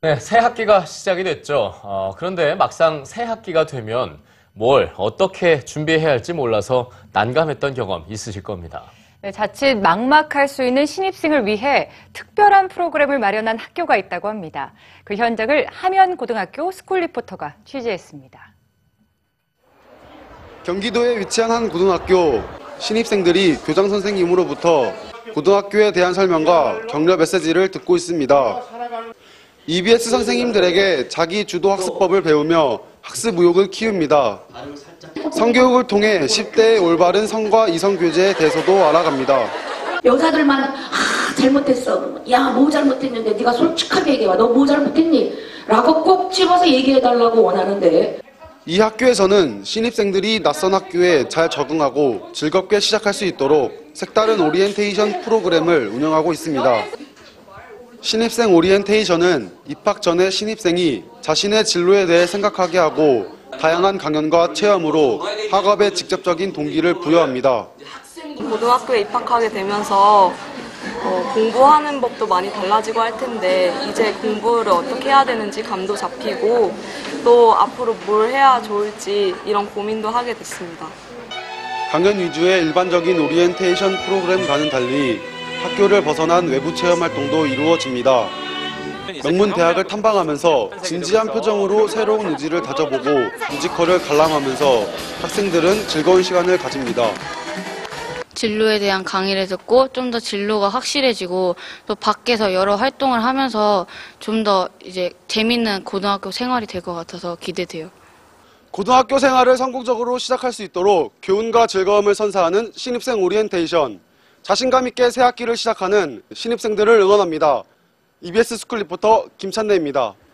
네, 새 학기가 시작이 됐죠. 그런데 막상 새 학기가 되면 뭘 어떻게 준비해야 할지 몰라서 난감했던 경험 있으실 겁니다. 네, 자칫 막막할 수 있는 신입생을 위해 특별한 프로그램을 마련한 학교가 있다고 합니다. 그 현장을 함연고등학교 스쿨 리포터가 취재했습니다. 경기도에 위치한 한 고등학교. 신입생들이 교장 선생님으로부터 고등학교에 대한 설명과 격려 메시지를 듣고 있습니다. EBS 선생님들에게 자기 주도 학습법을 배우며 학습 의욕을 키웁니다. 성교육을 통해 10대의 올바른 성과 이성 교제에 대해서도 알아갑니다. 여자들만 잘못했어. 야, 뭐 잘못했는데 네가 솔직하게 얘기해봐. 너 뭐 잘못했니? 라고 꼭 집어서 얘기해달라고 원하는데. 이 학교에서는 신입생들이 낯선 학교에 잘 적응하고 즐겁게 시작할 수 있도록 색다른 오리엔테이션 프로그램을 운영하고 있습니다. 신입생 오리엔테이션은 입학 전에 신입생이 자신의 진로에 대해 생각하게 하고 다양한 강연과 체험으로 학업에 직접적인 동기를 부여합니다. 고등학교에 입학하게 되면서 공부하는 법도 많이 달라지고 할 텐데 이제 공부를 어떻게 해야 되는지 감도 잡히고 또 앞으로 뭘 해야 좋을지 이런 고민도 하게 됐습니다. 강연 위주의 일반적인 오리엔테이션 프로그램과는 달리 학교를 벗어난 외부 체험 활동도 이루어집니다. 명문 대학을 탐방하면서 진지한 표정으로 새로운 의지를 다져보고 뮤지컬을 관람하면서 학생들은 즐거운 시간을 가집니다. 진로에 대한 강의를 듣고 좀 더 진로가 확실해지고 또 밖에서 여러 활동을 하면서 좀 더 이제 재밌는 고등학교 생활이 될 것 같아서 기대돼요. 고등학교 생활을 성공적으로 시작할 수 있도록 교훈과 즐거움을 선사하는 신입생 오리엔테이션. 자신감 있게 새 학기를 시작하는 신입생들을 응원합니다. EBS 스쿨 리포터 김찬대입니다.